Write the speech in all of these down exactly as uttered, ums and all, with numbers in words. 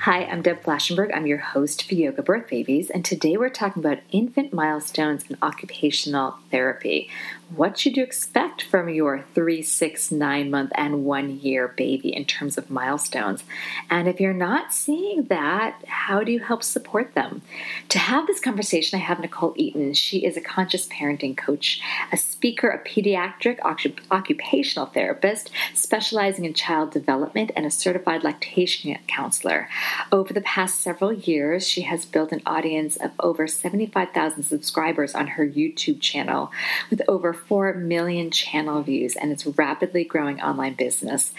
Hi, I'm Deb Flaschenberg. I'm your host for Yoga Birth Babies, and today we're talking about infant milestones and occupational therapy. What should you expect from your three, six, nine month, and one year baby in terms of milestones? And if you're not seeing that, how do you help support them? To have this conversation, I have Nekole Eaton. She is a conscious parenting coach, a speaker, a pediatric occupational therapist, specializing in child development, and a certified lactation counselor. Over the past several years, she has built an audience of over seventy-five thousand subscribers on her YouTube channel with over four million channel views and its rapidly growing online business.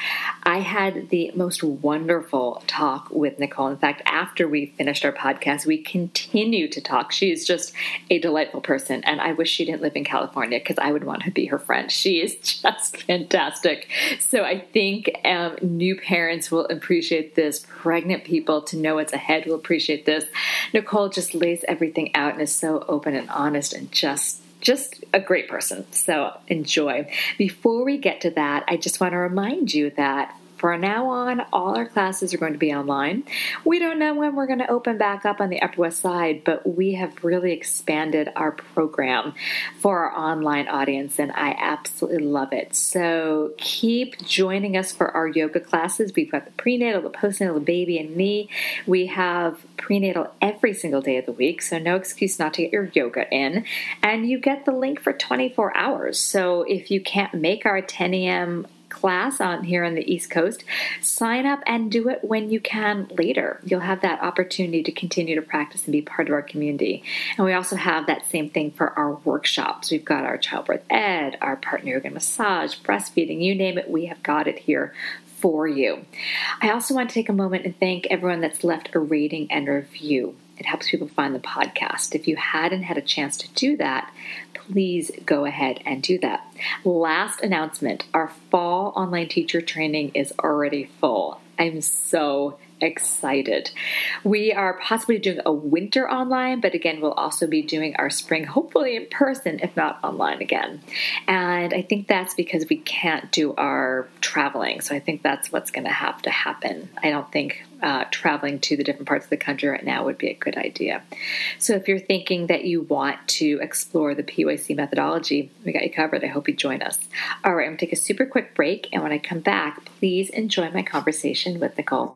I had the most wonderful talk with Nekole. In fact, after we finished our podcast, we continue to talk. She is just a delightful person, and I wish she didn't live in California because I would want to be her friend. She is just fantastic. So I think um, new parents will appreciate this. Pregnant people People to know what's ahead will appreciate this. Nekole just lays everything out and is so open and honest and just just a great person. So enjoy. Before we get to that, I just want to remind you that from now on, all our classes are going to be online. We don't know when we're going to open back up on the Upper West Side, but we have really expanded our program for our online audience, and I absolutely love it. So keep joining us for our yoga classes. We've got the prenatal, the postnatal, the baby, and me. We have prenatal every single day of the week, so no excuse not to get your yoga in. And you get the link for twenty-four hours. So if you can't make our ten a.m. class on here on the East Coast, sign up and do it when you can later. You'll have that opportunity to continue to practice and be part of our community. And we also have that same thing for our workshops. We've got our childbirth ed, our partner yoga massage, breastfeeding, you name it, we have got it here for you. I also want to take a moment and thank everyone that's left a rating and review. It helps people find the podcast. If you hadn't had a chance to do that, please go ahead and do that. Last announcement, our fall online teacher training is already full. I'm so excited. We are possibly doing a winter online, but again, we'll also be doing our spring, hopefully in person, if not online again. And I think that's because we can't do our traveling. So I think that's what's going to have to happen. I don't think uh, traveling to the different parts of the country right now would be a good idea. So if you're thinking that you want to explore the P Y C methodology, we got you covered. I hope you join us. All right, I'm going to take a super quick break. And when I come back, please enjoy my conversation with Nekole.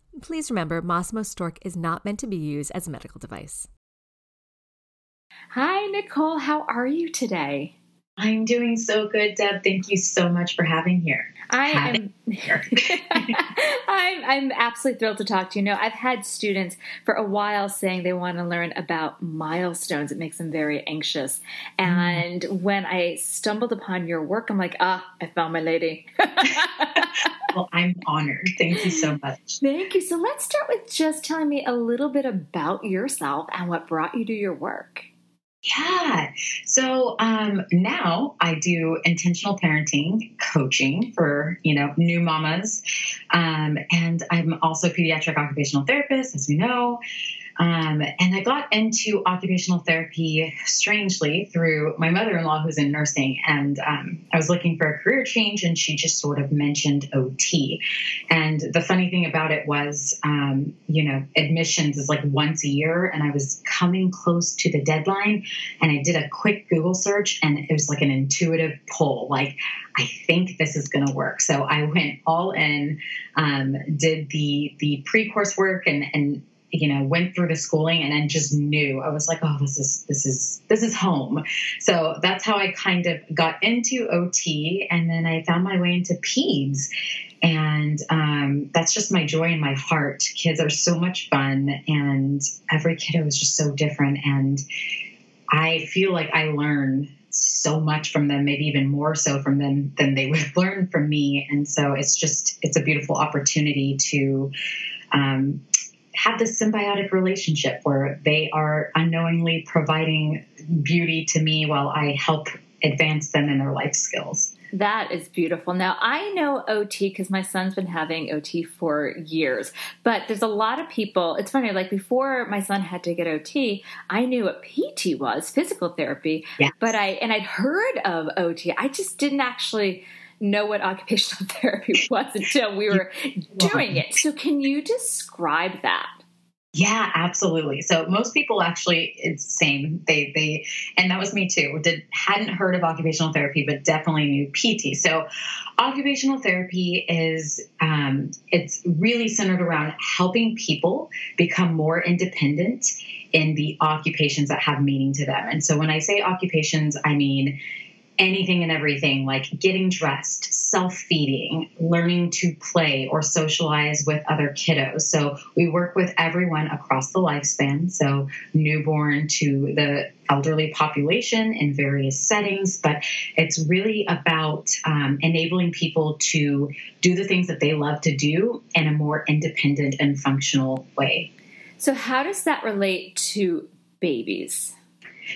Please remember, Masimo Stork is not meant to be used as a medical device. Hi, Nekole. How are you today? I'm doing so good, Deb. Thank you so much for having here. I having am here. I'm, I'm absolutely thrilled to talk to you. No, I've had students for a while saying they want to learn about milestones. It makes them very anxious. And mm. when I stumbled upon your work, I'm like, ah, I found my lady. Well, I'm honored. Thank you so much. Thank you. So let's start with just telling me a little bit about yourself and what brought you to your work. Yeah. So um, now I do intentional parenting coaching for, you know, new mamas. Um, and I'm also a pediatric occupational therapist, as we know. Um, and I got into occupational therapy strangely through my mother-in-law who's in nursing. And um, I was looking for a career change and she just sort of mentioned O T. And the funny thing about it was, um, you know, admissions is like once a year and I was coming close to the deadline and I did a quick Google search and it was like an intuitive pull, like, I think this is going to work. So I went all in, um, did the, the pre-course work and, and, you know, went through the schooling and then just knew. I was like, oh, this is, this is, this is home. So that's how I kind of got into O T. And then I found my way into peds. And, um, that's just my joy in my heart. Kids are so much fun and every kiddo is just so different. And I feel like I learn so much from them, maybe even more so from them than they would learn from me. And so it's just, it's a beautiful opportunity to, um, have this symbiotic relationship where they are unknowingly providing beauty to me while I help advance them in their life skills. That is beautiful. Now, I know O T because my son's been having O T for years, but there's a lot of people. It's funny, like before my son had to get O T, I knew what P T was, physical therapy, yes. but I, and I'd heard of O T. I just didn't actually know what occupational therapy was until we were doing it. So can you describe that? Yeah, absolutely. So most people actually, it's the same. They, they, and that was me too, did, hadn't heard of occupational therapy, but definitely knew P T. So occupational therapy is, um, it's really centered around helping people become more independent in the occupations that have meaning to them. And so when I say occupations, I mean anything and everything, like getting dressed, self-feeding, learning to play or socialize with other kiddos. So we work with everyone across the lifespan, so newborn to the elderly population in various settings, but it's really about um, enabling people to do the things that they love to do in a more independent and functional way. So how does that relate to babies?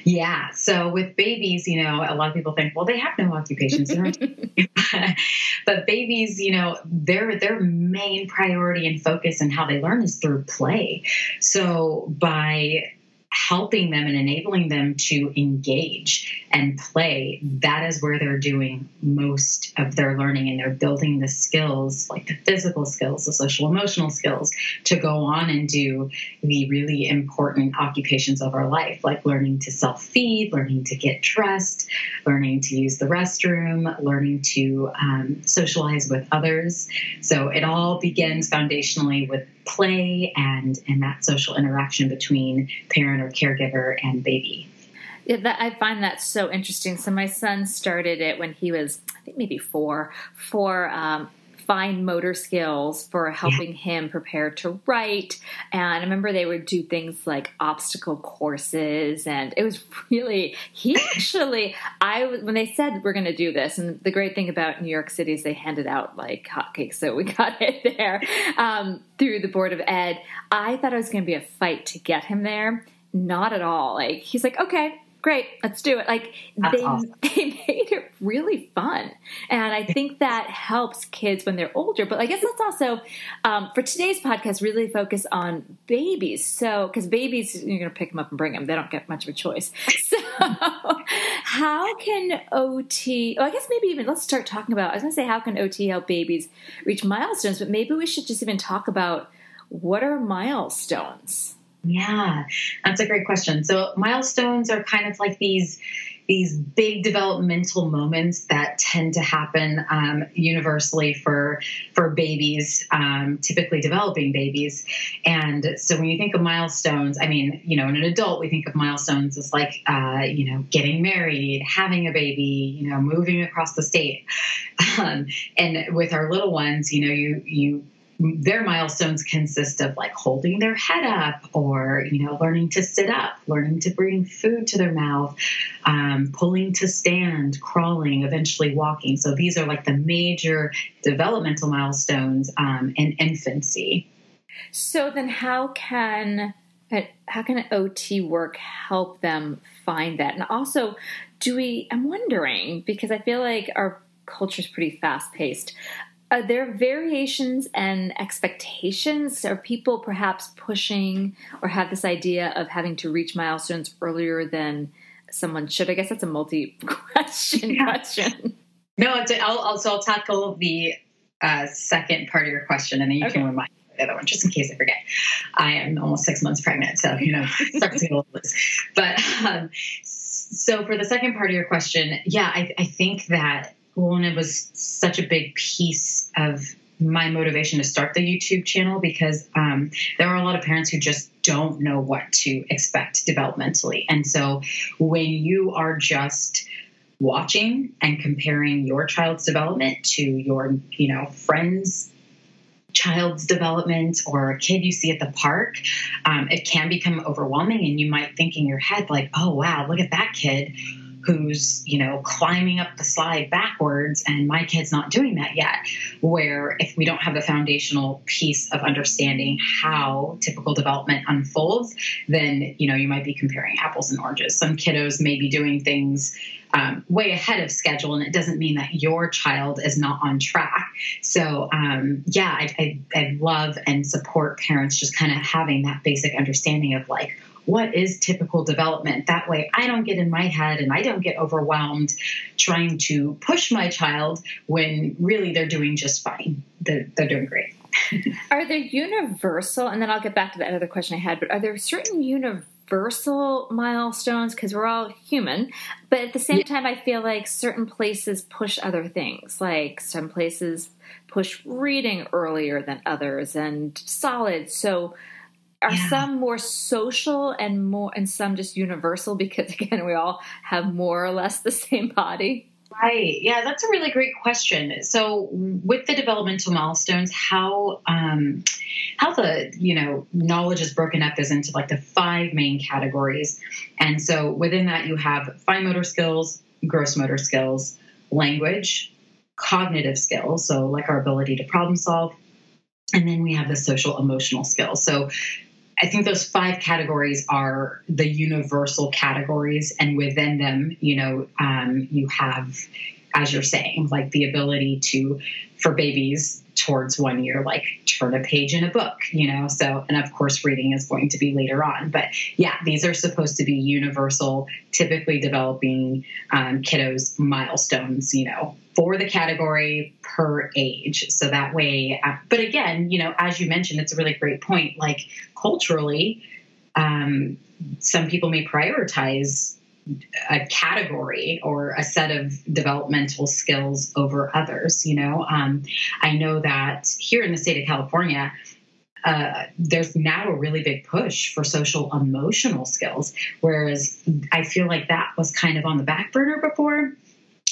Yeah. So with babies, you know, a lot of people think, well, they have no occupations. But babies, you know, their, their main priority and focus and how they learn is through play. So by helping them and enabling them to engage and play, that is where they're doing most of their learning and they're building the skills, like the physical skills, the social emotional skills, to go on and do the really important occupations of our life, like learning to self-feed, learning to get dressed, learning to use the restroom, learning to um, socialize with others. So it all begins foundationally with play and, and that social interaction between parent or caregiver and baby. Yeah, that, I find that so interesting. So my son started it when he was, I think maybe four, for um, fine motor skills, for helping yeah. him prepare to write. And I remember they would do things like obstacle courses. And it was really, he actually, I when they said we're going to do this, and the great thing about New York City is they handed out like hotcakes. So we got it there um, through the Board of Ed. I thought it was going to be a fight to get him there. Not at all. Like, he's like, okay, great, let's do it. Like, they, awesome. they made it really fun. And I think that helps kids when they're older. But I guess that's also, um, for today's podcast, really focus on babies. So, because babies, you're going to pick them up and bring them. They don't get much of a choice. So how can O T, well, I guess maybe even, let's start talking about, I was going to say, how can O T help babies reach milestones? But maybe we should just even talk about what are milestones? Yeah, that's a great question. So milestones are kind of like these these big developmental moments that tend to happen um, universally for for babies, um, typically developing babies. And so when you think of milestones, I mean, you know, in an adult, we think of milestones as like, uh, you know, getting married, having a baby, you know, moving across the state. Um, and with our little ones, you know, you you. their milestones consist of like holding their head up, or, you know, learning to sit up, learning to bring food to their mouth, um, pulling to stand, crawling, eventually walking. So these are like the major developmental milestones um, in infancy. So then how can, how can O T work help them find that? And also, do we, I'm wondering, because I feel like our culture is pretty fast paced, are there variations and expectations? Are people perhaps pushing or have this idea of having to reach milestones earlier than someone should? I guess that's a multi-question yeah. question. No, it's a, I'll, I'll, so I'll tackle the uh, second part of your question, and then you okay. can remind me of the other one, just in case I forget. I am almost six months pregnant, so, you know, starts to get a little loose. But um, so for the second part of your question, yeah, I, I think that, well, and it was such a big piece of my motivation to start the YouTube channel, because um, there are a lot of parents who just don't know what to expect developmentally. And so when you are just watching and comparing your child's development to your, you know, friend's child's development, or a kid you see at the park, um, it can become overwhelming. And you might think in your head, like, oh, wow, look at that kid who's, you know, climbing up the slide backwards, and my kid's not doing that yet. Where if we don't have the foundational piece of understanding how typical development unfolds, then, you know, you might be comparing apples and oranges. Some kiddos may be doing things um, way ahead of schedule, and it doesn't mean that your child is not on track. So, um, yeah, I, I, I love and support parents just kind of having that basic understanding of, like, what is typical development? That way I don't get in my head and I don't get overwhelmed trying to push my child when really they're doing just fine. They're, they're doing great. Are there universal, and then I'll get back to that other question I had, but are there certain universal milestones? Because we're all human, but at the same yeah. time, I feel like certain places push other things. Like some places push reading earlier than others, and solids. So Are yeah. some more social and more, and some just universal, because again, we all have more or less the same body? Right. Yeah, that's a really great question. So with the developmental milestones, how um, how the, you know, knowledge is broken up is into like the five main categories. And so within that, you have fine motor skills, gross motor skills, language, cognitive skills, so like our ability to problem solve, and then we have the social emotional skills. So I think those five categories are the universal categories. And within them, you know, um, you have, as you're saying, like the ability to, for babies towards one year, like turn a page in a book, you know, so, and of course reading is going to be later on, but yeah, these are supposed to be universal, typically developing um, kiddos milestones, you know, for the category per age. So that way, uh, but again, you know, as you mentioned, it's a really great point. Like culturally, um, some people may prioritize a category or a set of developmental skills over others. You know, um, I know that here in the state of California, uh, there's now a really big push for social emotional skills. Whereas I feel like that was kind of on the back burner before.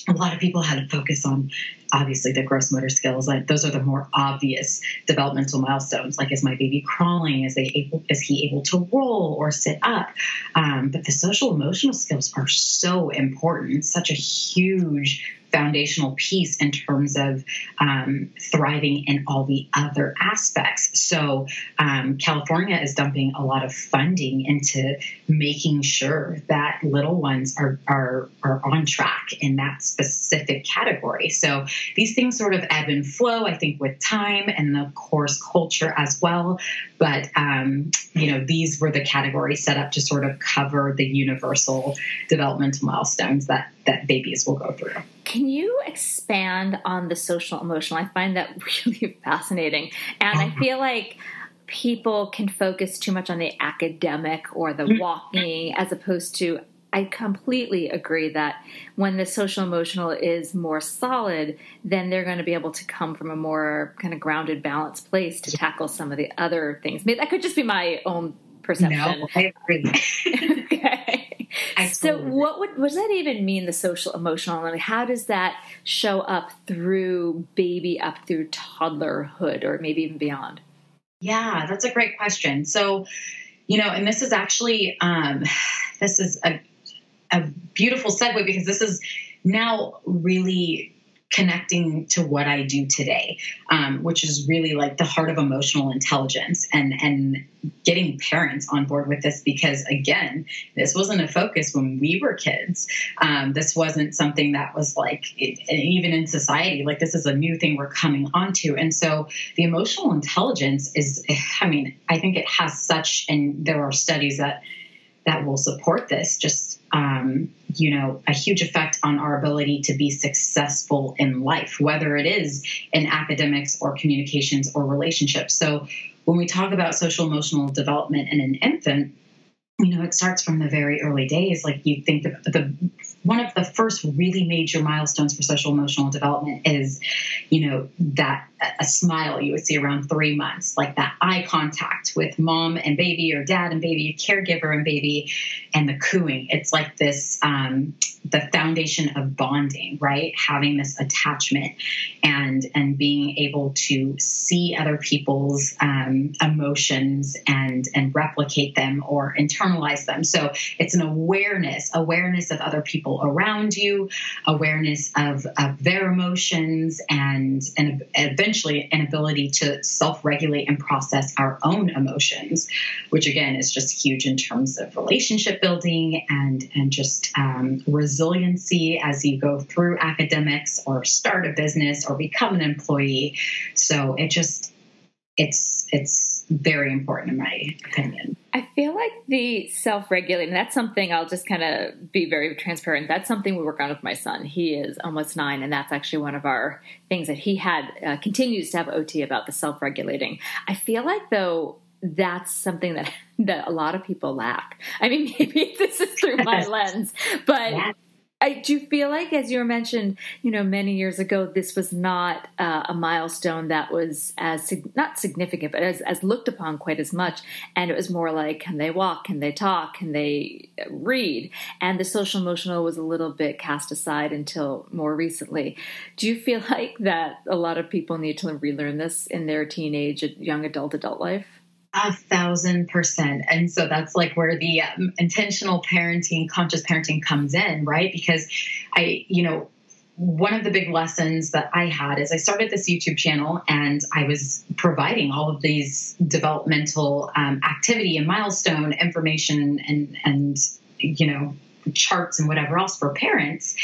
A lot of people had to focus on, obviously, the gross motor skills. Like those are the more obvious developmental milestones. Like, is my baby crawling? Is they able? Is he able to roll or sit up? Um, but the social emotional skills are so important. Such a huge foundational piece in terms of um, thriving in all the other aspects. So um, California is dumping a lot of funding into making sure that little ones are, are, are on track in that specific category. So these things sort of ebb and flow, I think, with time and, of course, culture as well. But, um, you know, these were the categories set up to sort of cover the universal developmental milestones that, that babies will go through. Can you expand on the social emotional? I find that really fascinating. And I feel like people can focus too much on the academic or the walking as opposed to, I completely agree that when the social emotional is more solid, then they're going to be able to come from a more kind of grounded, balanced place to tackle some of the other things. Maybe that could just be my own perception. No, I agree. Okay. I so what would, what does that even mean, the social emotional? I mean, how does that show up through baby up through toddlerhood or maybe even beyond? Yeah, that's a great question. So, you know, and this is actually, um, this is a, a beautiful segue because this is now really connecting to what I do today, um, which is really like the heart of emotional intelligence and, and getting parents on board with this, because again, this wasn't a focus when we were kids. Um, this wasn't something that was like, it, even in society, like this is a new thing we're coming onto. And so the emotional intelligence is, I mean, I think it has such, and there are studies that, that will support this, just, um, you know, a huge effect on our ability to be successful in life, whether it is in academics or communications or relationships. So when we talk about social emotional development in an infant, you know, it starts from the very early days. Like you think the, the one of the first really major milestones for social emotional development is, you know, that a smile you would see around three months, like that eye contact with mom and baby or dad and baby, caregiver and baby, and the cooing. It's like this, um, the foundation of bonding, right? Having this attachment and, and being able to see other people's, um, emotions and, and replicate them or internalize them. So it's an awareness, awareness of other people around you, awareness of, of their emotions and, and eventually an ability to self-regulate and process our own emotions, which again is just huge in terms of relationship building and, and just um, resiliency as you go through academics or start a business or become an employee. So it just, it's, it's very important in my opinion. I feel like the self-regulating, that's something I'll just kind of be very transparent. That's something we work on with my son. He is almost nine, and that's actually one of our things that he had, uh, continues to have O T about, the self-regulating. I feel like, though, that's something that, that a lot of people lack. I mean, maybe this is through my lens, but... Yeah. I do feel like, as you mentioned, you know, many years ago, this was not uh, a milestone that was as not significant, but as, as looked upon quite as much. And it was more like, can they walk? Can they talk? Can they read? And the social emotional was a little bit cast aside until more recently. Do you feel like that a lot of people need to relearn this in their teenage, young adult, adult life? A thousand percent. And so that's like where the um, intentional parenting, conscious parenting comes in, right? Because I, you know, one of the big lessons that I had is I started this YouTube channel and I was providing all of these developmental um, activity and milestone information and, and, you know, charts and whatever else for parents.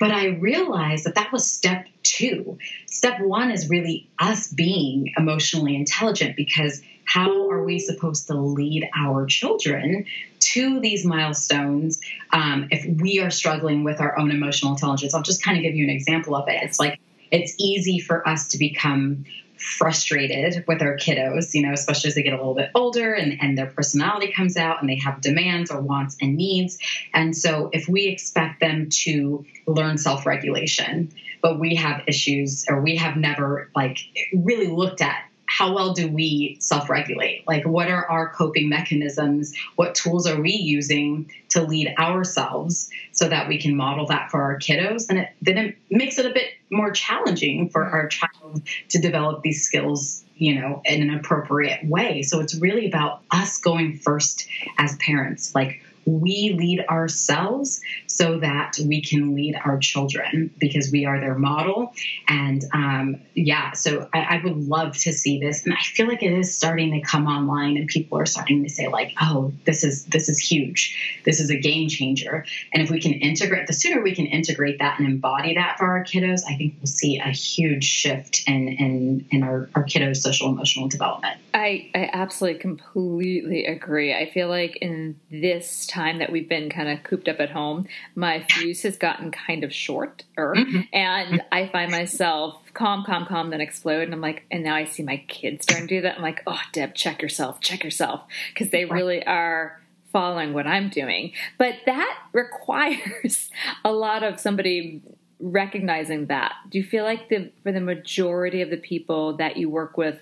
But I realized that that was step two. Step one is really us being emotionally intelligent, because how are we supposed to lead our children to these milestones um, if we are struggling with our own emotional intelligence? I'll just kind of give you an example of it. It's like it's easy for us to become frustrated with our kiddos, you know, especially as they get a little bit older and, and their personality comes out and they have demands or wants and needs. And so if we expect them to learn self-regulation, but we have issues or we have never like really looked at how well do we self-regulate? Like, what are our coping mechanisms? What tools are we using to lead ourselves so that we can model that for our kiddos? And it, then it makes it a bit more challenging for our child to develop these skills, you know, in an appropriate way. So it's really about us going first as parents. Like, we lead ourselves so that we can lead our children because we are their model. And, um, yeah, so I, I would love to see this. And I feel like it is starting to come online and people are starting to say like, oh, this is, this is huge. This is a game changer. And if we can integrate, the sooner we can integrate that and embody that for our kiddos, I think we'll see a huge shift in, in, in our, our kiddos' social emotional development. I, I absolutely completely agree. I feel like in this time, time that we've been kind of cooped up at home, my fuse has gotten kind of short, mm-hmm. and I find myself calm, calm, calm, then explode. And I'm like, and now I see my kids starting to do that. I'm like, oh, Deb, check yourself, check yourself. Because they really are following what I'm doing. But that requires a lot of somebody recognizing that. Do you feel like the, for the majority of the people that you work with,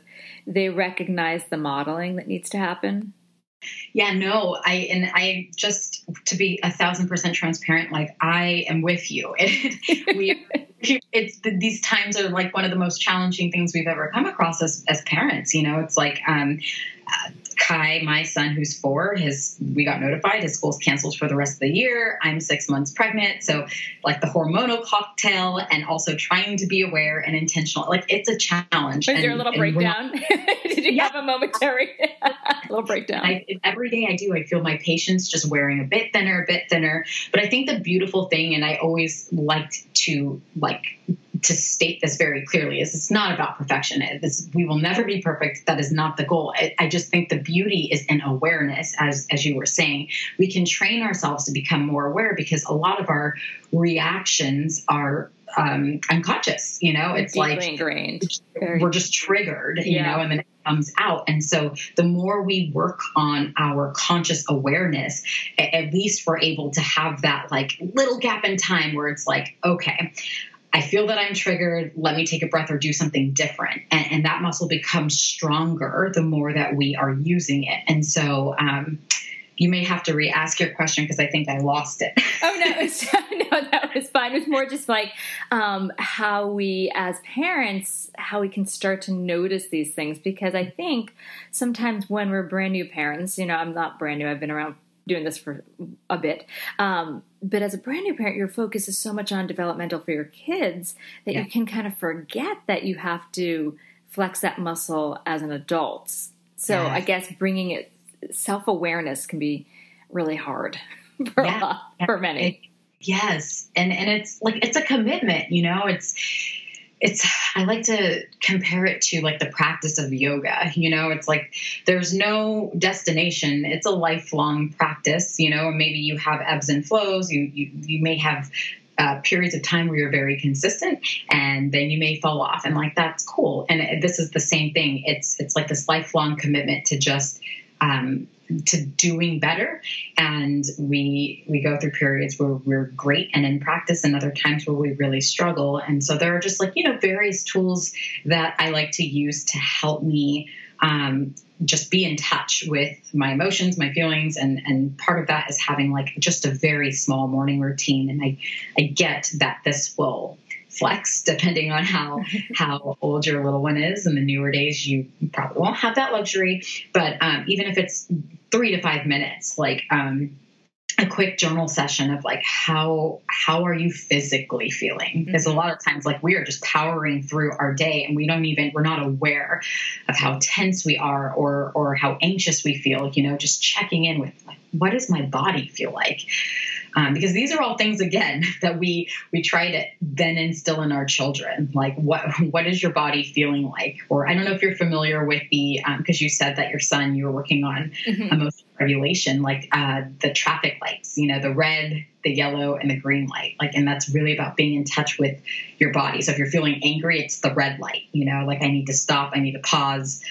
they recognize the modeling that needs to happen? Yeah, no, I, and I just, to be a thousand percent transparent, like I am with you. It, we, it's these times are like one of the most challenging things we've ever come across as, as parents, you know, it's like, um, uh, Kai, my son, who's four, his, we got notified his school's canceled for the rest of the year. I'm six months pregnant. So like the hormonal cocktail and also trying to be aware and intentional, like it's a challenge. Was there a little breakdown? Not, Did you yeah. have a momentary little breakdown? I, every day I do, I feel my patients just wearing a bit thinner, a bit thinner. But I think the beautiful thing, and I always liked to like to state this very clearly, is it's not about perfection. It's, we will never be perfect. That is not the goal. I, I just think the beauty is in awareness, as, as you were saying. We can train ourselves to become more aware because a lot of our reactions are um, unconscious. You know, it's deeply like ingrained. We're just triggered, you yeah. know, and then it comes out. And so the more we work on our conscious awareness, at least we're able to have that like little gap in time where it's like, okay, I feel that I'm triggered. Let me take a breath or do something different. And, and that muscle becomes stronger the more that we are using it. And so, um, you may have to re-ask your question because I think I lost it. Oh, no, it was, no, that was fine. It was more just like um, how we as parents, how we can start to notice these things. Because I think sometimes when we're brand new parents, you know, I'm not brand new. I've been around doing this for a bit. Um, but as a brand new parent, your focus is so much on developmental for your kids that yeah. you can kind of forget that you have to flex that muscle as an adult. So yeah. I guess bringing it, self-awareness can be really hard for, yeah. a lot, for many. It, yes. And, and it's like, it's a commitment, you know, it's, it's, I like to compare it to like the practice of yoga, you know, it's like, there's no destination. It's a lifelong practice, you know, and maybe you have ebbs and flows. You, you, you may have uh, periods of time where you're very consistent and then you may fall off, and like, that's cool. And this is the same thing. It's, it's like this lifelong commitment to just, um, to doing better. And we, we go through periods where we're great and in practice and other times where we really struggle. And so there are just like, you know, various tools that I like to use to help me, um, just be in touch with my emotions, my feelings. And, and part of that is having like just a very small morning routine. And I, I get that this will flex depending on how, how old your little one is. In the newer days, you probably won't have that luxury, but, um, even if it's three to five minutes, like, um, a quick journal session of like, how, how are you physically feeling? Because mm-hmm. a lot of times, like we are just powering through our day and we don't even, we're not aware of how tense we are or, or how anxious we feel, you know, just checking in with like, what does my body feel like? Um, because these are all things again, that we, we try to then instill in our children. Like what, what is your body feeling like? Or I don't know if you're familiar with the, um, cause you said that your son, you were working on mm-hmm. emotional regulation, like, uh, the traffic lights, you know, the red, the yellow and the green light, like, and that's really about being in touch with your body. So if you're feeling angry, it's the red light, you know, like I need to stop, I need to pause.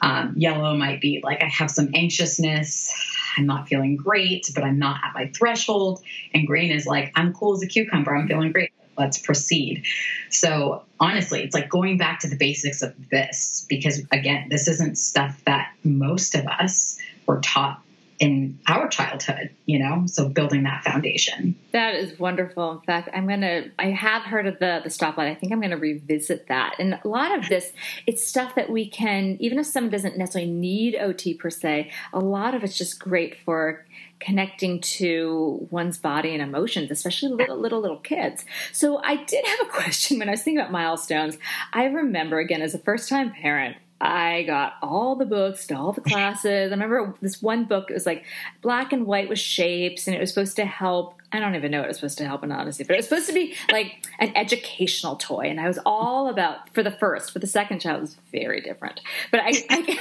Um, yellow might be like, I have some anxiousness, I'm not feeling great, but I'm not at my threshold. And green is like, I'm cool as a cucumber. I'm feeling great. Let's proceed. So honestly, it's like going back to the basics of this, because again, this isn't stuff that most of us were taught in our childhood, you know, so building that foundation. That is wonderful. In fact, I'm going to, I have heard of the, the stoplight. I think I'm going to revisit that. And a lot of this, it's stuff that we can, even if someone doesn't necessarily need O T per se, a lot of it's just great for connecting to one's body and emotions, especially little, little, little kids. So I did have a question when I was thinking about milestones. I remember, again, as a first-time parent, I got all the books to all the classes. I remember this one book, it was like black and white with shapes, and it was supposed to help. I don't even know what it was supposed to help in honesty, but it was supposed to be like an educational toy. And I was all about, for the first, for the second child, it was very different. But I, I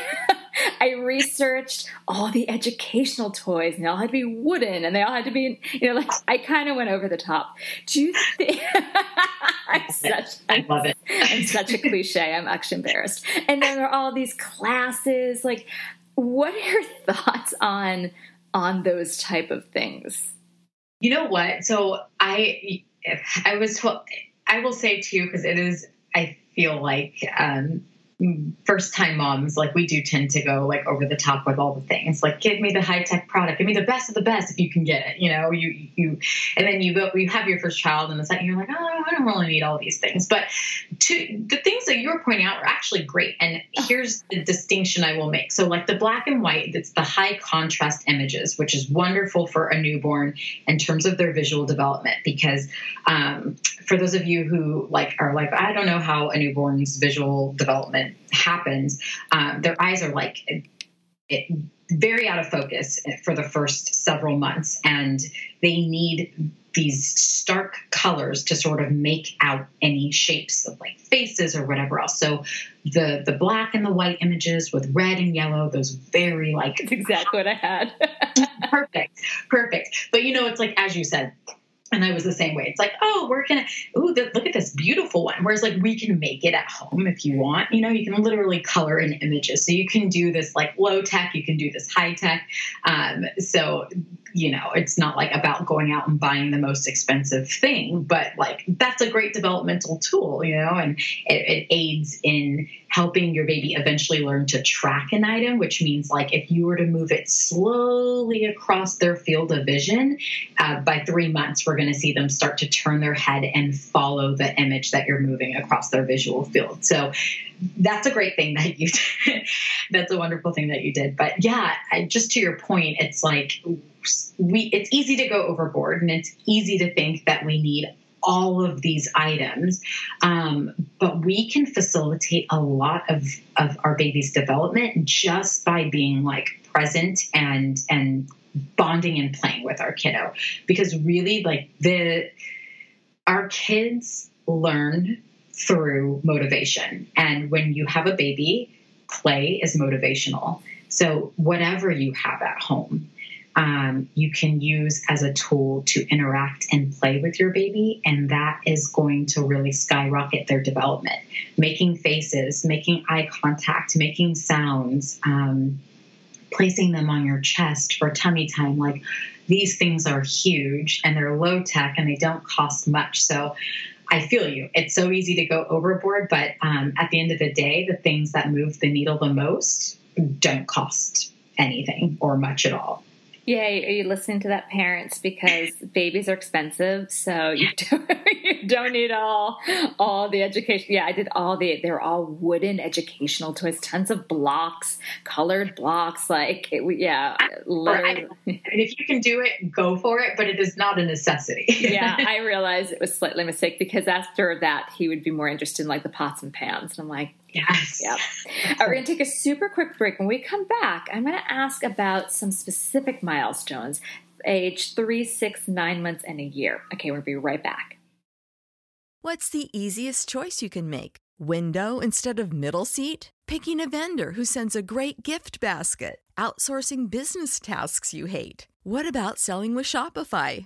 I researched all the educational toys, and they all had to be wooden, and they all had to be, you know, like, I kind of went over the top. Do you think I'm such, I love it. I'm such a cliche. I'm actually embarrassed. And then there are all these classes. Like, what are your thoughts on on those type of things? You know what? So I, I was, I will say too, because it is, I feel like, um, first time moms, like we do tend to go like over the top with all the things, like give me the high tech product, give me the best of the best if you can get it, you know, you, you, and then you go, you have your first child and the second you're like, oh, I don't really need all these things. But to the things that you were pointing out are actually great. And here's the distinction I will make. So like the black and white, that's the high contrast images, which is wonderful for a newborn in terms of their visual development, because, um, for those of you who like are like, I don't know how a newborn's visual development happens, um, their eyes are like it, it, very out of focus for the first several months, and they need these stark colors to sort of make out any shapes of like faces or whatever else. So the the black and the white images with red and yellow, those very like, that's exactly what I had. perfect, perfect. But you know, it's like as you said. And I was the same way. It's like, oh, we're going to, ooh, the, look at this beautiful one. Whereas like we can make it at home if you want, you know, you can literally color in images. So you can do this like low tech, you can do this high tech. Um, so, you know, it's not like about going out and buying the most expensive thing, but like that's a great developmental tool, you know, and it, it aids in helping your baby eventually learn to track an item, which means like if you were to move it slowly across their field of vision, uh, by three months, we're going to see them start to turn their head and follow the image that you're moving across their visual field. So that's a great thing that you did. That's a wonderful thing that you did. But yeah, I, just to your point, it's like we, it's easy to go overboard and it's easy to think that we need all of these items. Um, but we can facilitate a lot of, of our baby's development just by being like present and, and bonding and playing with our kiddo, because really like the, our kids learn through motivation. And when you have a baby, play is motivational. So whatever you have at home, um, you can use as a tool to interact and play with your baby. And that is going to really skyrocket their development, making faces, making eye contact, making sounds, um, placing them on your chest for tummy time. Like these things are huge and they're low tech and they don't cost much. So I feel you. It's so easy to go overboard, but, um, at the end of the day, the things that move the needle the most don't cost anything or much at all. Yay. Are you listening to that, parents? Because babies are expensive, so you don't, you don't need all all the education. Yeah, I did all the, they were all wooden educational toys, tons of blocks, colored blocks. Like, it, yeah. Literally. And if you can do it, go for it, but it is not a necessity. Yeah, I realized it was slightly a mistake because after that, he would be more interested in like the pots and pans. And I'm like, yes. Yep. All right, we're going to take a super quick break. When we come back, I'm going to ask about some specific milestones, age three, six, nine months, and a year. Okay, we'll be right back. What's the easiest choice you can make? Window instead of middle seat? Picking a vendor who sends a great gift basket? Outsourcing business tasks you hate? What about selling with Shopify?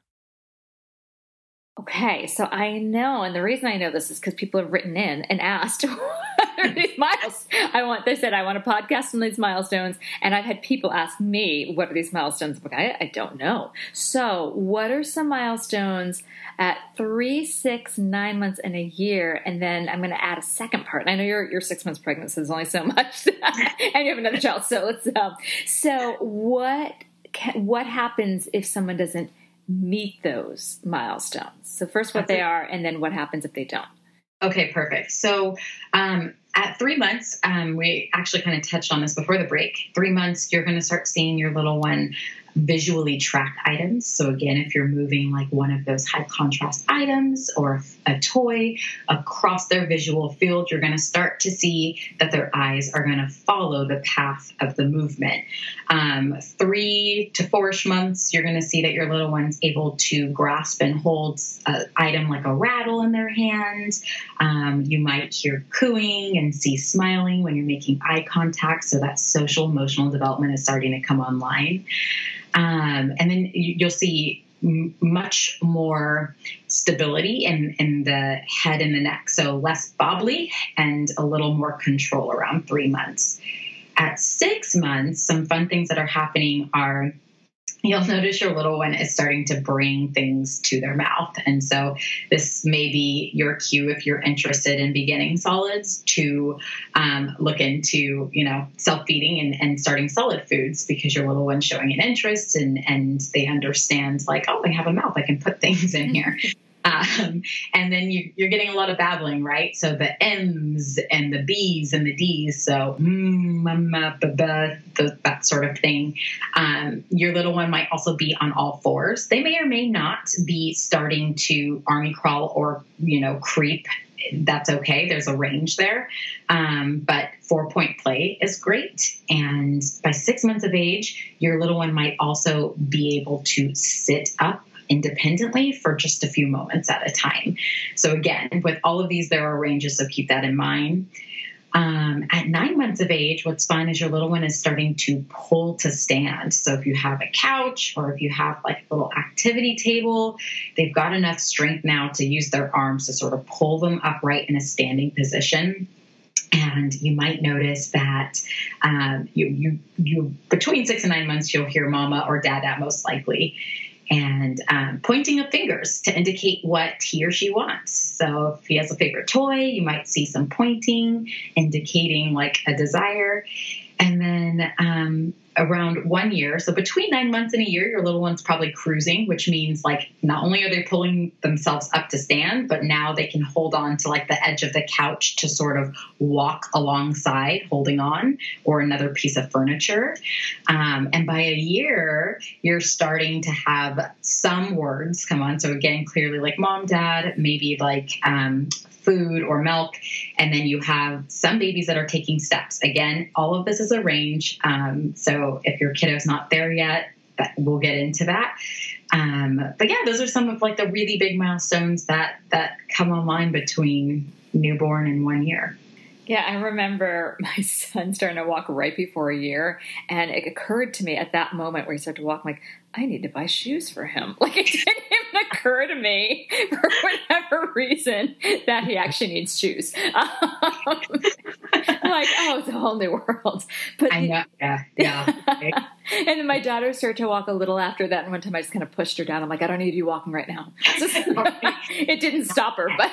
Okay, so I know, and the reason I know this is because people have written in and asked, what are these milestones? I want, they said, I want a podcast on these milestones, and I've had people ask me, what are these milestones? Okay, I don't know. So what are some milestones at three, six, nine months and a year? And then I'm going to add a second part. And I know you're you're six months pregnant, so there's only so much, and you have another child, so let's. Um, so what can, what happens if someone doesn't meet those milestones? So first what they are, and then what happens if they don't. Okay, perfect. So um, at three months, um, we actually kind of touched on this before the break. Three months, you're going to start seeing your little one visually track items. So again, if you're moving like one of those high contrast items or a toy across their visual field, you're going to start to see that their eyes are going to follow the path of the movement. Um, three to four-ish months, you're going to see that your little one's able to grasp and hold an item like a rattle in their hand. Um, you might hear cooing and see smiling when you're making eye contact. So that social emotional development is starting to come online. Um, and then you'll see m- much more stability in, in the head and the neck. So less bobbly and a little more control around three months. At six months, some fun things that are happening are you'll notice your little one is starting to bring things to their mouth. And so this may be your cue if you're interested in beginning solids to um, look into, you know, self-feeding and, and starting solid foods because your little one's showing an interest and, and they understand like, oh, I have a mouth. I can put things in here. Um, and then you, you're getting a lot of babbling, right? So the M's and the B's and the D's, so mm, mama, baba, the, that sort of thing. Um, your little one might also be on all fours. They may or may not be starting to army crawl or, you know, creep. That's okay. There's a range there. Um, but four-point play is great. And by six months of age, your little one might also be able to sit up independently for just a few moments at a time. So again, with all of these, there are ranges, so keep that in mind. Um, at nine months of age, what's fun is your little one is starting to pull to stand. So if you have a couch or if you have like a little activity table, they've got enough strength now to use their arms to sort of pull them upright in a standing position. And you might notice that um, you, you, you between six and nine months, you'll hear mama or dada most likely. And um, pointing of fingers to indicate what he or she wants. So if he has a favorite toy, you might see some pointing, indicating like a desire. And then um, around one year, so between nine months and a year, your little one's probably cruising, which means like not only are they pulling themselves up to stand, but now they can hold on to like the edge of the couch to sort of walk alongside, holding on, or another piece of furniture. Um, and by a year, you're starting to have some words come on. So again, clearly like mom, dad, maybe like um, food or milk. And then you have some babies that are taking steps. Again, all of this is a range. Um, so if your kiddo's not there yet, that, we'll get into that. Um, but yeah, those are some of like the really big milestones that, that come online between newborn and one year. Yeah, I remember my son starting to walk right before a year, and it occurred to me at that moment where he started to walk, I'm like, I need to buy shoes for him. Like, it didn't even occur to me for whatever reason that he actually needs shoes. Um, like, oh, it's a whole new world. But I know, yeah, yeah. And then my daughter started to walk a little after that, and one time I just kind of pushed her down. I'm like, I don't need you walking right now. It didn't stop her, but...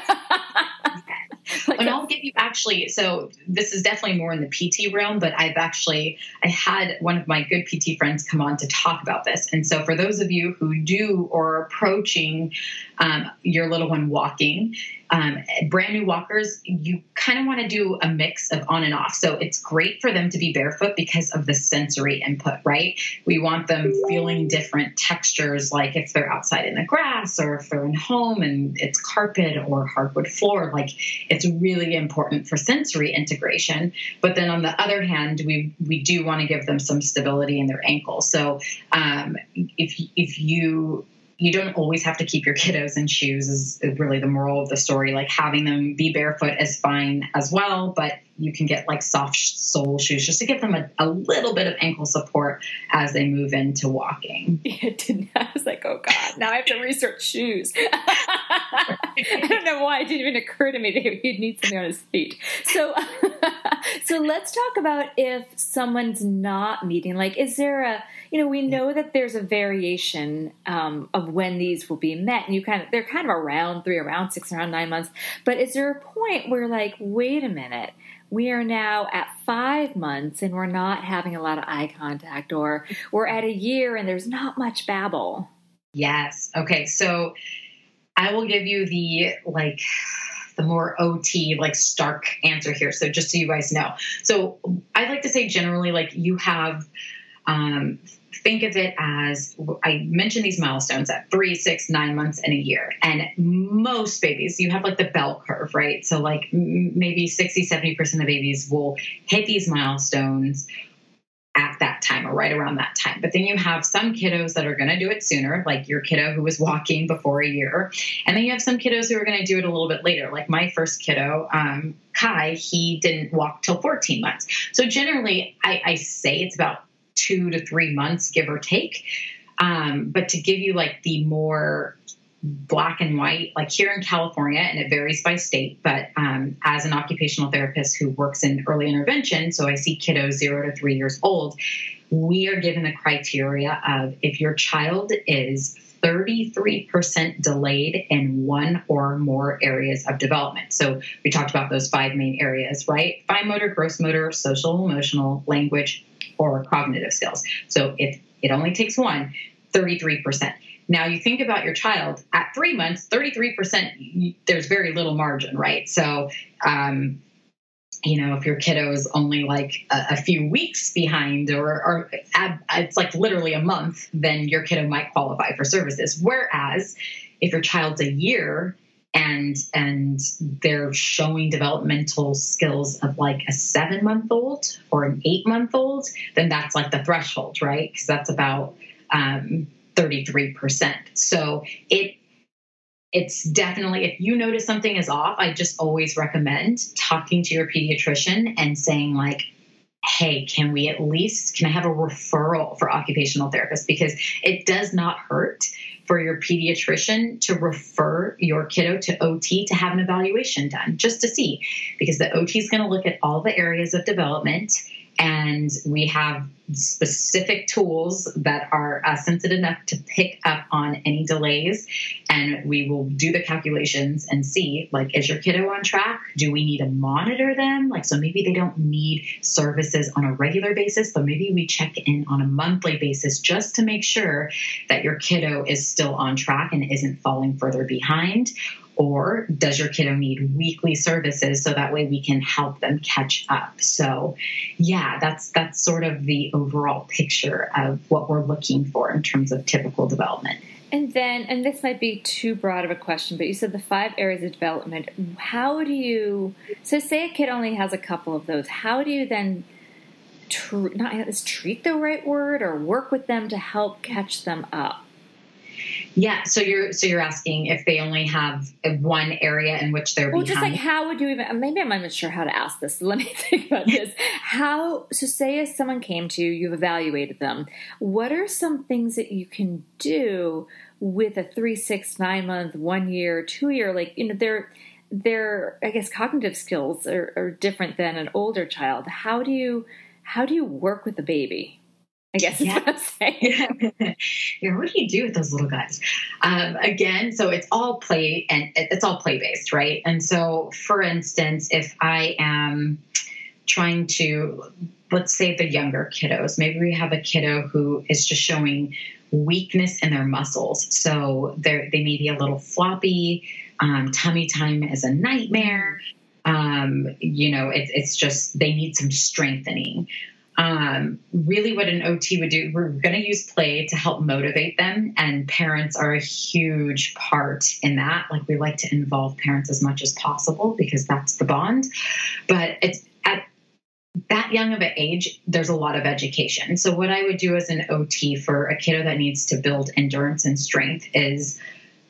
Like and I'll give you actually, so this is definitely more in the P T realm, but I've actually, I had one of my good P T friends come on to talk about this. And so for those of you who do or are approaching um, your little one walking, um, brand new walkers, you kind of want to do a mix of on and off. So it's great for them to be barefoot because of the sensory input, right? We want them feeling different textures, like if they're outside in the grass or if they're in home and it's carpet or hardwood floor, like it's really important for sensory integration. But then on the other hand, we, we do want to give them some stability in their ankles. So, um, if, if you, you don't always have to keep your kiddos in shoes is really the moral of the story. Like having them be barefoot is fine as well, but you can get like soft sole shoes just to give them a, a little bit of ankle support as they move into walking. Yeah, I was like, oh God, now I have to research shoes. I don't know why it didn't even occur to me that he'd need something on his feet. So, so let's talk about if someone's not meeting, like, is there a, you know, we know that there's a variation um, of when these will be met and you kind of, they're kind of around three, around six, around nine months. But is there a point where like, wait a minute, we are now at five months and we're not having a lot of eye contact, or we're at a year and there's not much babble? Yes. Okay. So I will give you the, like, the more O T, like, stark answer here. So just so you guys know. So I like to say generally, like, you have, um, think of it as, I mentioned these milestones at three, six, nine months and a year. And most babies, you have like the bell curve, right? So like maybe sixty, seventy percent of babies will hit these milestones at that time or right around that time. But then you have some kiddos that are going to do it sooner, like your kiddo who was walking before a year. And then you have some kiddos who are going to do it a little bit later. Like my first kiddo, um, Kai, he didn't walk till fourteen months. So generally I, I say it's about two to three months, give or take. Um, but to give you like the more black and white, like here in California, and it varies by state, but um, as an occupational therapist who works in early intervention, so I see kiddos zero to three years old, we are given the criteria of if your child is thirty-three percent delayed in one or more areas of development. So we talked about those five main areas, right? Fine motor, gross motor, social, emotional, language, or cognitive skills. So if it only takes one, thirty-three percent. Now you think about your child at three months, thirty-three percent, there's very little margin, right? So, um, you know, if your kiddo is only like a, a few weeks behind or, or it's like literally a month, then your kiddo might qualify for services. Whereas if your child's a year, and, and they're showing developmental skills of like a seven month old or an eight month old, then that's like the threshold, right? Cause that's about, um, thirty-three percent. So it, it's definitely, if you notice something is off, I just always recommend talking to your pediatrician and saying like, hey, can we at least, can I have a referral for occupational therapists? Because it does not hurt for your pediatrician to refer your kiddo to O T to have an evaluation done just to see, because the O T is going to look at all the areas of development, and we have specific tools that are uh, sensitive enough to pick up on any delays. And we will do the calculations and see, like, is your kiddo on track? Do we need to monitor them? Like, so maybe they don't need services on a regular basis, but maybe we check in on a monthly basis just to make sure that your kiddo is still on track and isn't falling further behind. Or does your kiddo need weekly services so that way we can help them catch up? So yeah, that's that's sort of the overall picture of what we're looking for in terms of typical development. And then, and this might be too broad of a question, but you said the five areas of development. How do you, so say a kid only has a couple of those, how do you then tr- not, is treat the right word or work with them to help catch them up? Yeah. So you're, so you're asking if they only have one area in which they're well, behind. Well, just like how would you even, maybe I'm not sure how to ask this. Let me think about this. How, so say if someone came to you, you've evaluated them. What are some things that you can do with a three, six, nine month, one year, two year, like, you know, they're, they're, I guess, cognitive skills are, are different than an older child. How do you, how do you work with the baby? I guess yeah. That's what I'm saying. Yeah. Yeah, what do you do with those little guys? Um, again, so it's all play and it's all play based, right? And so, for instance, if I am trying to, let's say the younger kiddos, maybe we have a kiddo who is just showing weakness in their muscles. So they they may be a little floppy. Um, tummy time is a nightmare. Um, you know, it, it's just they need some strengthening. Um, really what an O T would do, we're going to use play to help motivate them. And parents are a huge part in that. Like we like to involve parents as much as possible because that's the bond, but it's at that young of an age, there's a lot of education. So what I would do as an O T for a kiddo that needs to build endurance and strength is,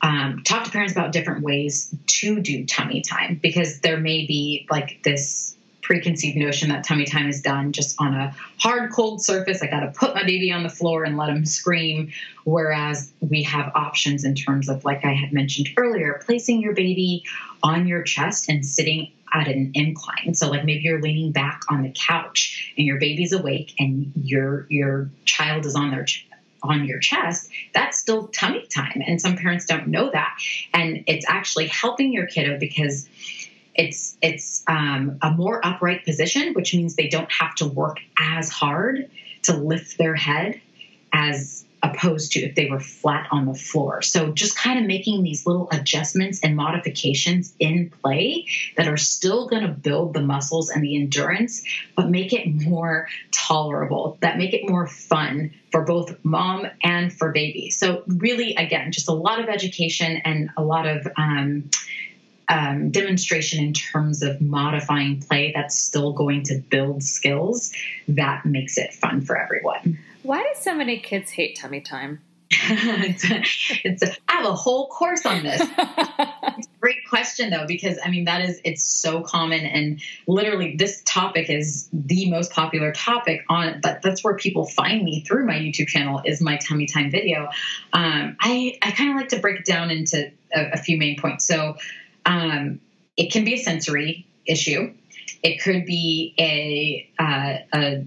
um, talk to parents about different ways to do tummy time, because there may be like this preconceived notion that tummy time is done just on a hard, cold surface. I got to put my baby on the floor and let him scream. Whereas we have options in terms of, like I had mentioned earlier, placing your baby on your chest and sitting at an incline. So like maybe you're leaning back on the couch and your baby's awake and your, your child is on their chest. on your chest, that's still tummy time. And some parents don't know that. And it's actually helping your kiddo because it's, it's, um, a more upright position, which means they don't have to work as hard to lift their head as opposed to if they were flat on the floor. So just kind of making these little adjustments and modifications in play that are still going to build the muscles and the endurance, but make it more tolerable, that make it more fun for both mom and for baby. So really, again, just a lot of education and a lot of, um, um, demonstration in terms of modifying play. That's still going to build skills that makes it fun for everyone. Why do so many kids hate tummy time? it's a, it's a, I have a whole course on this. It's a great question though, because I mean, that is, it's so common, and literally this topic is the most popular topic on, but that's where people find me through my YouTube channel is my tummy time video. Um, I, I kind of like to break it down into a, a few main points. So, um, it can be a sensory issue. It could be a, uh, a,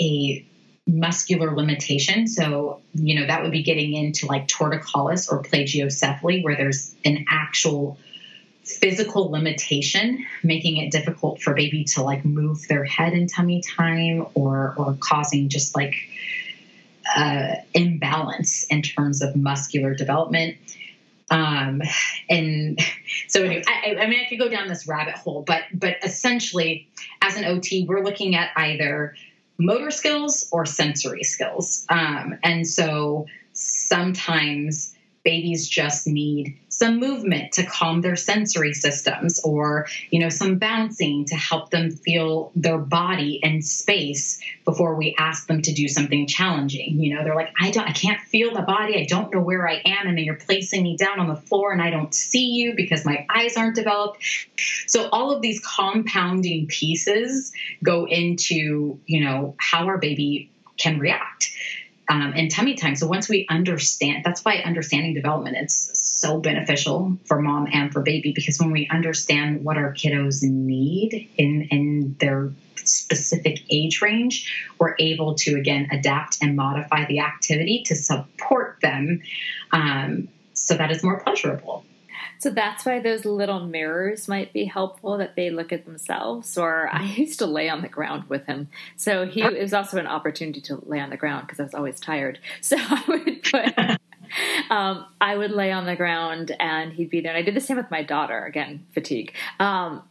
a, muscular limitation. So, you know, that would be getting into like torticollis or plagiocephaly, where there's an actual physical limitation, making it difficult for baby to like move their head in tummy time, or, or causing just like, uh, imbalance in terms of muscular development. Um, and so anyway, I, I mean, I could go down this rabbit hole, but, but essentially as an O T, we're looking at either motor skills or sensory skills. Um, and so sometimes babies just need some movement to calm their sensory systems, or, you know, some bouncing to help them feel their body in space before we ask them to do something challenging. You know, they're like, I don't, I can't feel the body. I don't know where I am. And then you're placing me down on the floor and I don't see you because my eyes aren't developed. So all of these compounding pieces go into, you know, how our baby can react. Um, and tummy time. So once we understand, that's why understanding development, it's so beneficial for mom and for baby, because when we understand what our kiddos need in, in their specific age range, we're able to, again, adapt and modify the activity to support them. Um, so that is more pleasurable. So that's why those little mirrors might be helpful, that they look at themselves. Or I used to lay on the ground with him. So he, it was also an opportunity to lay on the ground because I was always tired. So I would put... Um, I would lay on the ground and he'd be there. And I did the same with my daughter. Again, fatigue. Um,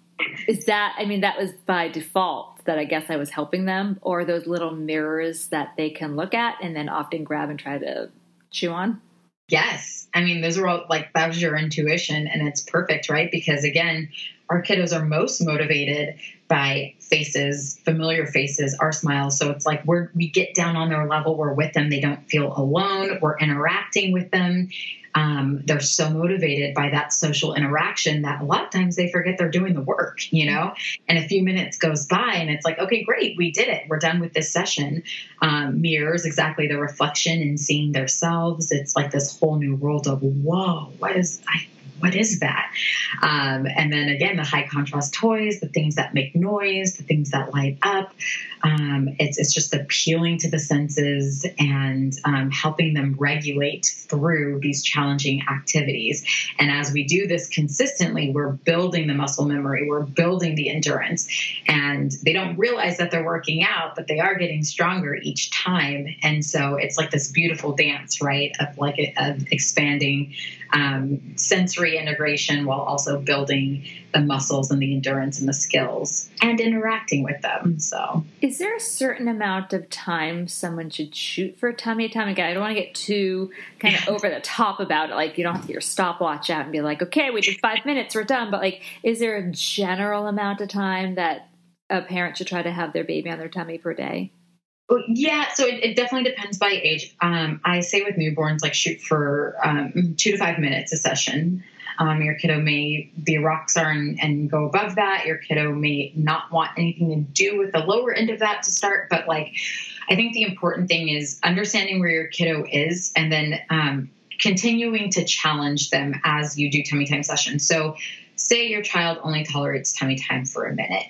is that, I mean, that was by default that I guess I was helping them, or those little mirrors that they can look at and then often grab and try to chew on? Yes. I mean, those are all like, that was your intuition, and it's perfect, right? Because again, our kiddos are most motivated by faces, familiar faces, our smiles. So it's like we're, we get down on their level. We're with them. They don't feel alone. We're interacting with them. Um, they're so motivated by that social interaction that a lot of times they forget they're doing the work, you know, and a few minutes goes by and it's like, okay, great. We did it. We're done with this session. Um, mirrors, exactly, the reflection and seeing themselves. It's like this whole new world of, whoa, what is, I, what is that? Um, and then again, the high contrast toys, the things that make noise, the things that light up. Um, it's, it's just appealing to the senses and um, helping them regulate through these challenging activities. And as we do this consistently, we're building the muscle memory, we're building the endurance, and they don't realize that they're working out, but they are getting stronger each time. And so it's like this beautiful dance, right? Of like, a, of expanding um, sensory integration while also building the muscles and the endurance and the skills and interacting with them. So is there a certain amount of time someone should shoot for tummy time? Again, I don't want to get too kind of over the top about it. Like, you don't have to get your stopwatch out and be like, okay, we did five minutes, we're done. But like, is there a general amount of time that a parent should try to have their baby on their tummy per day? Yeah, so it, it definitely depends by age. Um, I say with newborns, like shoot for um, two to five minutes a session. Um, your kiddo may be a rock star and, and go above that. Your kiddo may not want anything to do with the lower end of that to start. But like, I think the important thing is understanding where your kiddo is, and then um, continuing to challenge them as you do tummy time sessions. So say your child only tolerates tummy time for a minute,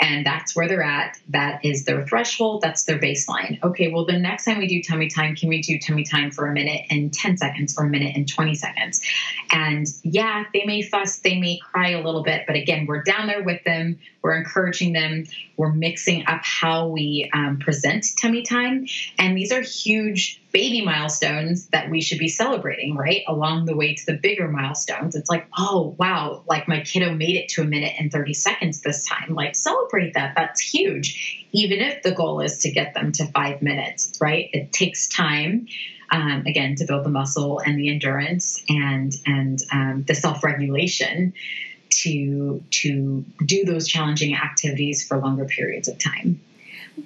and that's where they're at. That is their threshold. That's their baseline. Okay, well, the next time we do tummy time, can we do tummy time for a minute and ten seconds or a minute and twenty seconds? And yeah, they may fuss, they may cry a little bit, but again, we're down there with them. We're encouraging them. We're mixing up how we um, present tummy time. And these are huge baby milestones that we should be celebrating, right? Along the way to the bigger milestones. It's like, oh, wow, like my kiddo made it to a minute and thirty seconds this time. Like, celebrate that. That's huge. Even if the goal is to get them to five minutes, right? It takes time, um, again, to build the muscle and the endurance and, and um, the self-regulation to, to do those challenging activities for longer periods of time.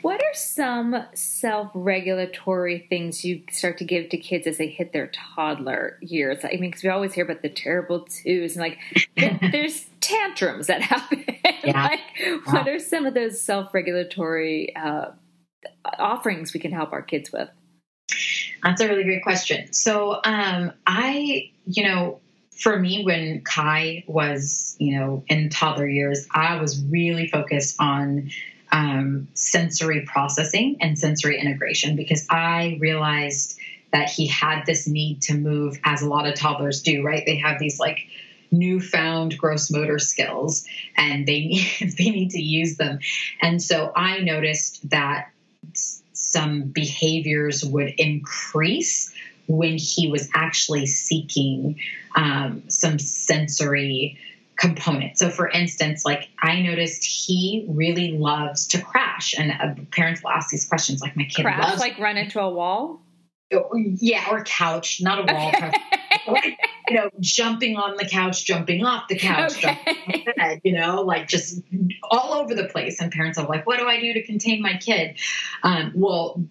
What are some self-regulatory things you start to give to kids as they hit their toddler years? I mean, because we always hear about the terrible twos, and like there's tantrums that happen. Yeah. Like, yeah. What are some of those self-regulatory uh, offerings we can help our kids with? That's a really great question. So um, I, you know, for me, when Kai was, you know, in toddler years, I was really focused on Um, sensory processing and sensory integration, because I realized that he had this need to move, as a lot of toddlers do, right? They have these like newfound gross motor skills, and they need, they need to use them. And so I noticed that some behaviors would increase when he was actually seeking um, some sensory component. So for instance, like I noticed he really loves to crash, and uh, parents will ask these questions like, my kid crash, loves like run into a wall. Yeah. Or couch, not a wall. Okay. Like, you know, jumping on the couch, jumping off the couch, okay. Jumping on the bed, you know, like just all over the place. And parents are like, what do I do to contain my kid? Um, well,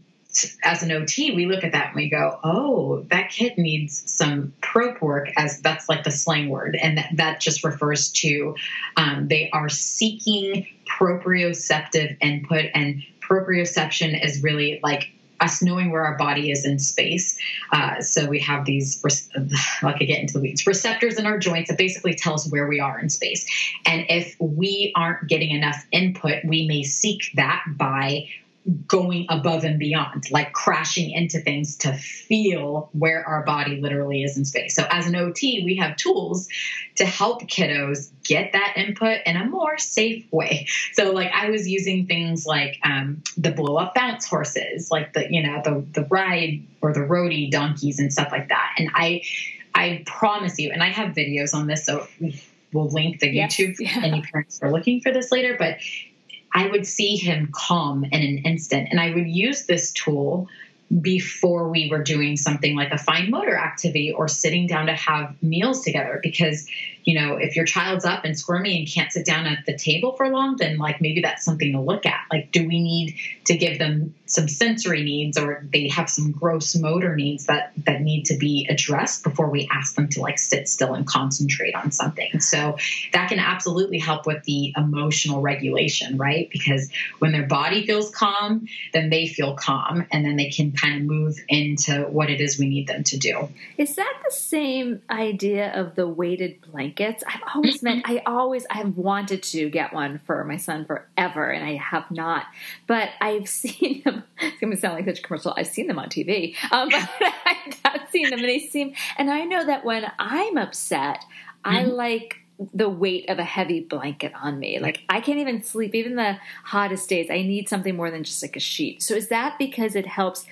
as an O T, we look at that and we go, oh, that kid needs some prop work, as that's like the slang word. And that, that just refers to um, they are seeking proprioceptive input, and proprioception is really like us knowing where our body is in space. Uh, so we have these, like I get into the weeds, receptors in our joints that basically tell us where we are in space. And if we aren't getting enough input, we may seek that by going above and beyond, like crashing into things to feel where our body literally is in space. So as an O T, we have tools to help kiddos get that input in a more safe way. So like I was using things like um, the blow up bounce horses, like the, you know, the, the ride or the roadie donkeys and stuff like that. And I, I promise you, and I have videos on this, so we'll link the YouTube yeah. for any parents who are looking for this later, but I would see him calm in an instant. And I would use this tool before we were doing something like a fine motor activity or sitting down to have meals together. Because, you know, if your child's up and squirmy and can't sit down at the table for long, then like maybe that's something to look at. Like, do we need to give them some sensory needs, or they have some gross motor needs that, that need to be addressed before we ask them to like sit still and concentrate on something. So that can absolutely help with the emotional regulation, right? Because when their body feels calm, then they feel calm, and then they can kind of move into what it is we need them to do. Is that the same idea of the weighted blankets? I've always meant, I always, I have wanted to get one for my son forever, and I have not, but I've seen them. It's going to sound like such a commercial. I've seen them on T V, um, but I've not seen them. And they seem, and I know that when I'm upset, I mm-hmm. like the weight of a heavy blanket on me. Like I can't even sleep, even the hottest days. I need something more than just like a sheet. So is that because it helps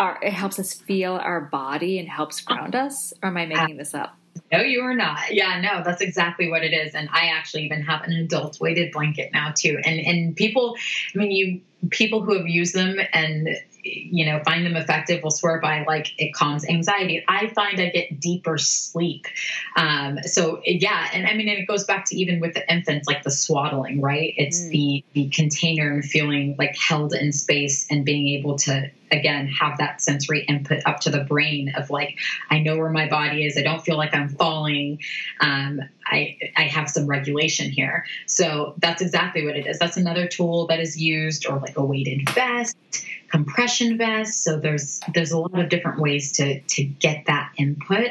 our, it helps us feel our body and helps ground us? Or am I making this up? No, you are not. Yeah, no, that's exactly what it is. And I actually even have an adult weighted blanket now too. And, and people, I mean, you, people who have used them and, you know, find them effective will swear by like it calms anxiety. I find I get deeper sleep. Um, so yeah. And I mean, and it goes back to even with the infants, like the swaddling, right? It's mm. the, the container and feeling like held in space and being able to, again, have that sensory input up to the brain of like, I know where my body is. I don't feel like I'm falling. Um, I, I have some regulation here. So that's exactly what it is. That's another tool that is used, or like a weighted vest, compression vest. So there's, there's a lot of different ways to, to get that input,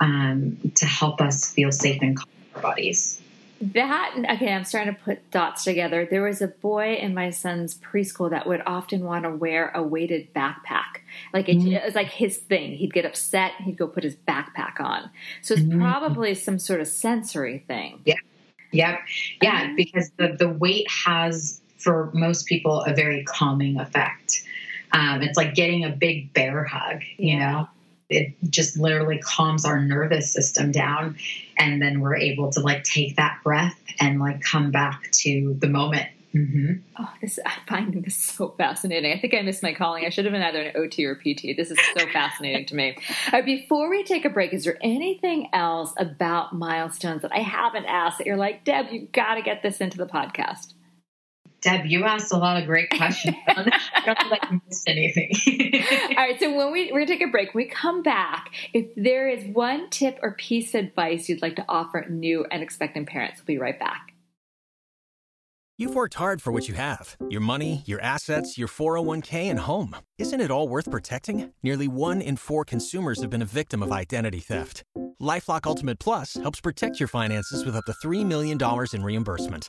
um, to help us feel safe and calm our bodies. That, okay, I'm starting to put dots together. There was a boy in my son's preschool that would often want to wear a weighted backpack. Like it, mm-hmm. it was like his thing. He'd get upset. He'd go put his backpack on. So it's mm-hmm. probably some sort of sensory thing. Yeah. Yep. Yeah. Um, because the, the weight has, for most people, a very calming effect. Um, it's like getting a big bear hug, you yeah. know? It just literally calms our nervous system down. And then we're able to like take that breath and like come back to the moment. Mm-hmm. Oh, this, I'm finding this so fascinating. I think I missed my calling. I should have been either an O T or P T. This is so fascinating to me. All right, before we take a break, is there anything else about milestones that I haven't asked that you're like, Deb, you got to get this into the podcast? Deb, you asked a lot of great questions. I don't like miss anything. All right. So when we, we're going to take a break, when we come back, if there is one tip or piece of advice you'd like to offer new and expectant parents, we'll be right back. You've worked hard for what you have, your money, your assets, your four oh one k and home. Isn't it all worth protecting? Nearly one in four consumers have been a victim of identity theft. LifeLock Ultimate Plus helps protect your finances with up to three million dollars in reimbursement.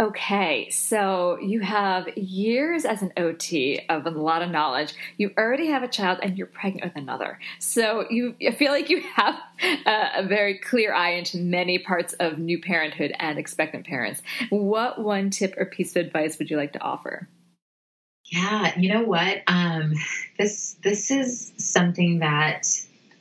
Okay, so you have years as an O T of a lot of knowledge. You already have a child and you're pregnant with another. So you, I feel like you have a, a very clear eye into many parts of new parenthood and expectant parents. What one tip or piece of advice would you like to offer? Yeah, you know what? Um, this, this is something that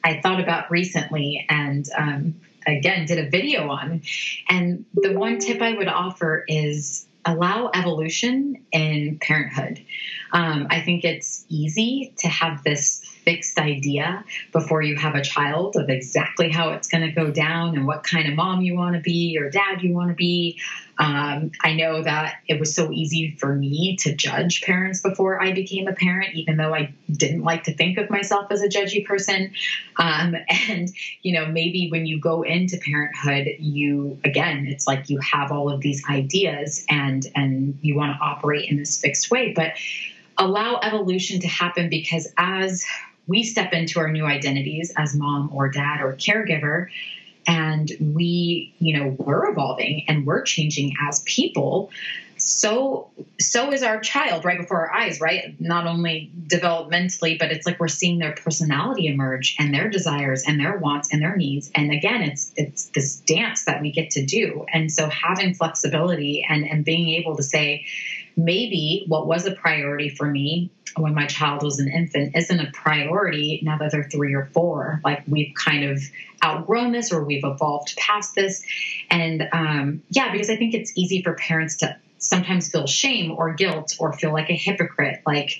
I thought about recently and, um, again, did a video on. And the one tip I would offer is allow evolution in parenthood. Um, I think it's easy to have this fixed idea before you have a child of exactly how it's going to go down and what kind of mom you want to be or dad you want to be. Um, I know that it was so easy for me to judge parents before I became a parent, even though I didn't like to think of myself as a judgy person. Um, and, you know, maybe when you go into parenthood, you, again, it's like you have all of these ideas and, and you want to operate in this fixed way, but allow evolution to happen, because as we step into our new identities as mom or dad or caregiver, and we, you know, we're evolving and we're changing as people. So, so is our child right before our eyes, right? Not only developmentally, but it's like we're seeing their personality emerge and their desires and their wants and their needs. And again, it's, it's this dance that we get to do. And so having flexibility and, and being able to say, maybe what was a priority for me when my child was an infant isn't a priority now that they're three or four. Like we've kind of outgrown this or we've evolved past this. And um, yeah, because I think it's easy for parents to sometimes feel shame or guilt or feel like a hypocrite. Like,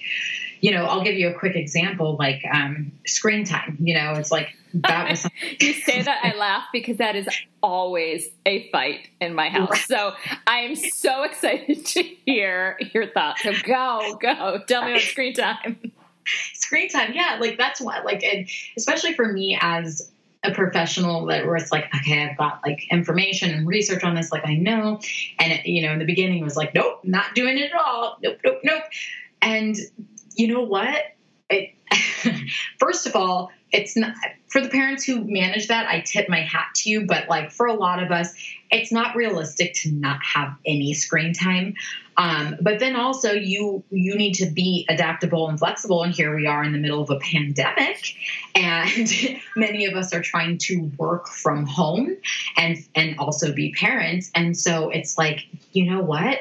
you know, I'll give you a quick example, like um, screen time. You know, it's like that was something. You say that, I laugh because that is always a fight in my house. So I am so excited to hear your thoughts. So go, go. Tell me about screen time. Screen time. Yeah. Like that's what, like, and especially for me as a professional, that where it's like, okay, I've got like information and research on this. Like I know. And it, you know, in the beginning it was like, nope, not doing it at all. Nope, nope, nope. And you know what? It, first of all, it's not for the parents who manage that. I tip my hat to you, but like for a lot of us, it's not realistic to not have any screen time. Um, but then also you, you need to be adaptable and flexible. And here we are in the middle of a pandemic and many of us are trying to work from home and, and also be parents. And so it's like, you know what?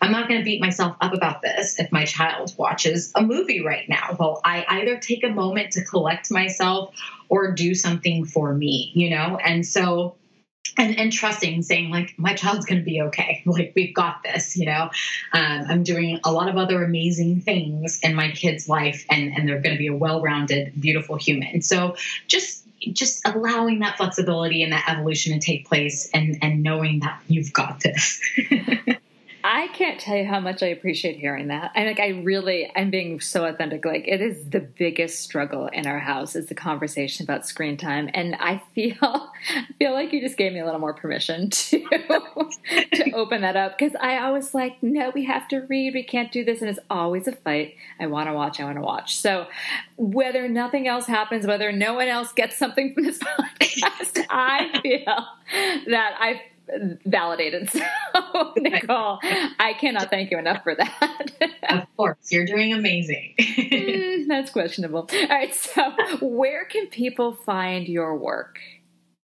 I'm not going to beat myself up about this if my child watches a movie right now. Well, I either take a moment to collect myself or do something for me, you know? And so, and, and trusting, saying like, my child's going to be okay. Like we've got this, you know, um, I'm doing a lot of other amazing things in my kid's life and, and they're going to be a well-rounded, beautiful human. So just, just allowing that flexibility and that evolution to take place and, and knowing that you've got this. I can't tell you how much I appreciate hearing that. I like, I really, I'm being so authentic. Like it is the biggest struggle in our house is the conversation about screen time. And I feel, I feel like you just gave me a little more permission to, to open that up. Cause I always like, no, we have to read. We can't do this. And it's always a fight. I want to watch. I want to watch. So whether nothing else happens, whether no one else gets something from this podcast, I feel that I've validated. So, Nekole, I cannot thank you enough for that. Of course. You're doing amazing. mm, that's questionable. All right. So where can people find your work?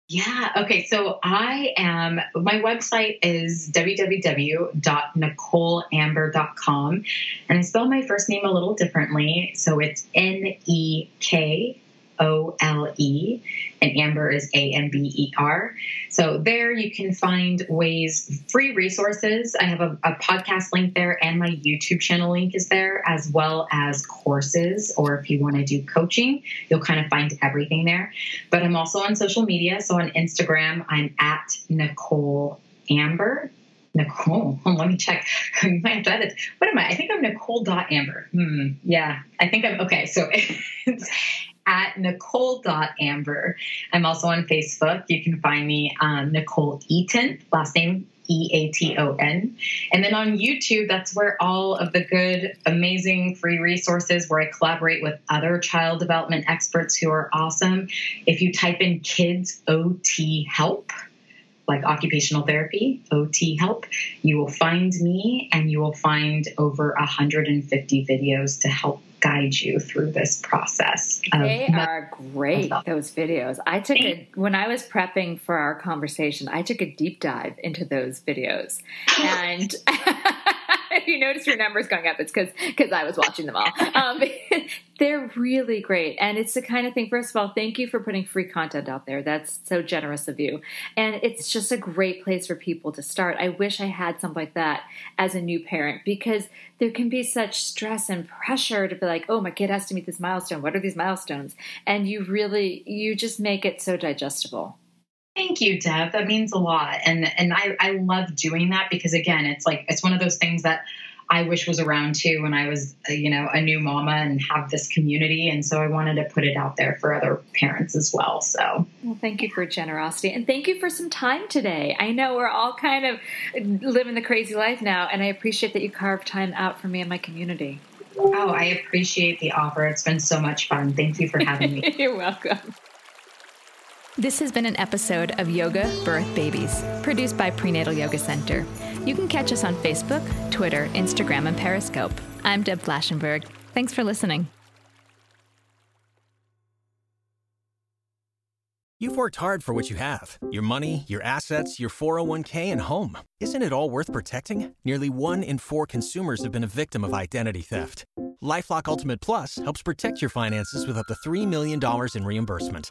Yeah. Okay. So I am, my website is w w w dot nicole amber dot com. And I spell my first name a little differently. So it's N E K O L E and Amber is A M B E R. So there you can find ways, free resources. I have a, a podcast link there and my YouTube channel link is there, as well as courses, or if you want to do coaching, you'll kind of find everything there. But I'm also on social media. So on Instagram, I'm at Nekole Amber. Nekole. Let me check. You might have to edit. What am I? I think I'm Nekole.Amber. Hmm. Yeah, I think I'm okay. So it's at Nekole.Amber. I'm also on Facebook. You can find me um, Nekole Eaton, last name E A T O N. And then on YouTube, that's where all of the good, amazing free resources where I collaborate with other child development experts who are awesome. If you type in Kids O T Help, like occupational therapy, O T help, you will find me and you will find over one hundred fifty videos to help guide you through this process. They um, are great, those videos. I took a, when I was prepping for our conversation, I took a deep dive into those videos. And if you notice your numbers going up, it's because because I was watching them all. Um, they're really great. And it's the kind of thing, first of all, thank you for putting free content out there. That's so generous of you. And it's just a great place for people to start. I wish I had something like that as a new parent, because there can be such stress and pressure to be like, oh, my kid has to meet this milestone. What are these milestones? And you really, you just make it so digestible. Thank you, Deb. That means a lot. And and I, I love doing that because, again, it's like it's one of those things that I wish was around, too, when I was, you know, a new mama and have this community. And so I wanted to put it out there for other parents as well. So well, thank you for generosity. And thank you for some time today. I know we're all kind of living the crazy life now, and I appreciate that you carved time out for me and my community. Oh, I appreciate the offer. It's been so much fun. Thank you for having me. You're welcome. This has been an episode of Yoga Birth Babies, produced by Prenatal Yoga Center. You can catch us on Facebook, Twitter, Instagram, and Periscope. I'm Deb Flaschenberg. Thanks for listening. You've worked hard for what you have, your money, your assets, your four oh one k, and home. Isn't it all worth protecting? Nearly one in four consumers have been a victim of identity theft. LifeLock Ultimate Plus helps protect your finances with up to three million dollars in reimbursement.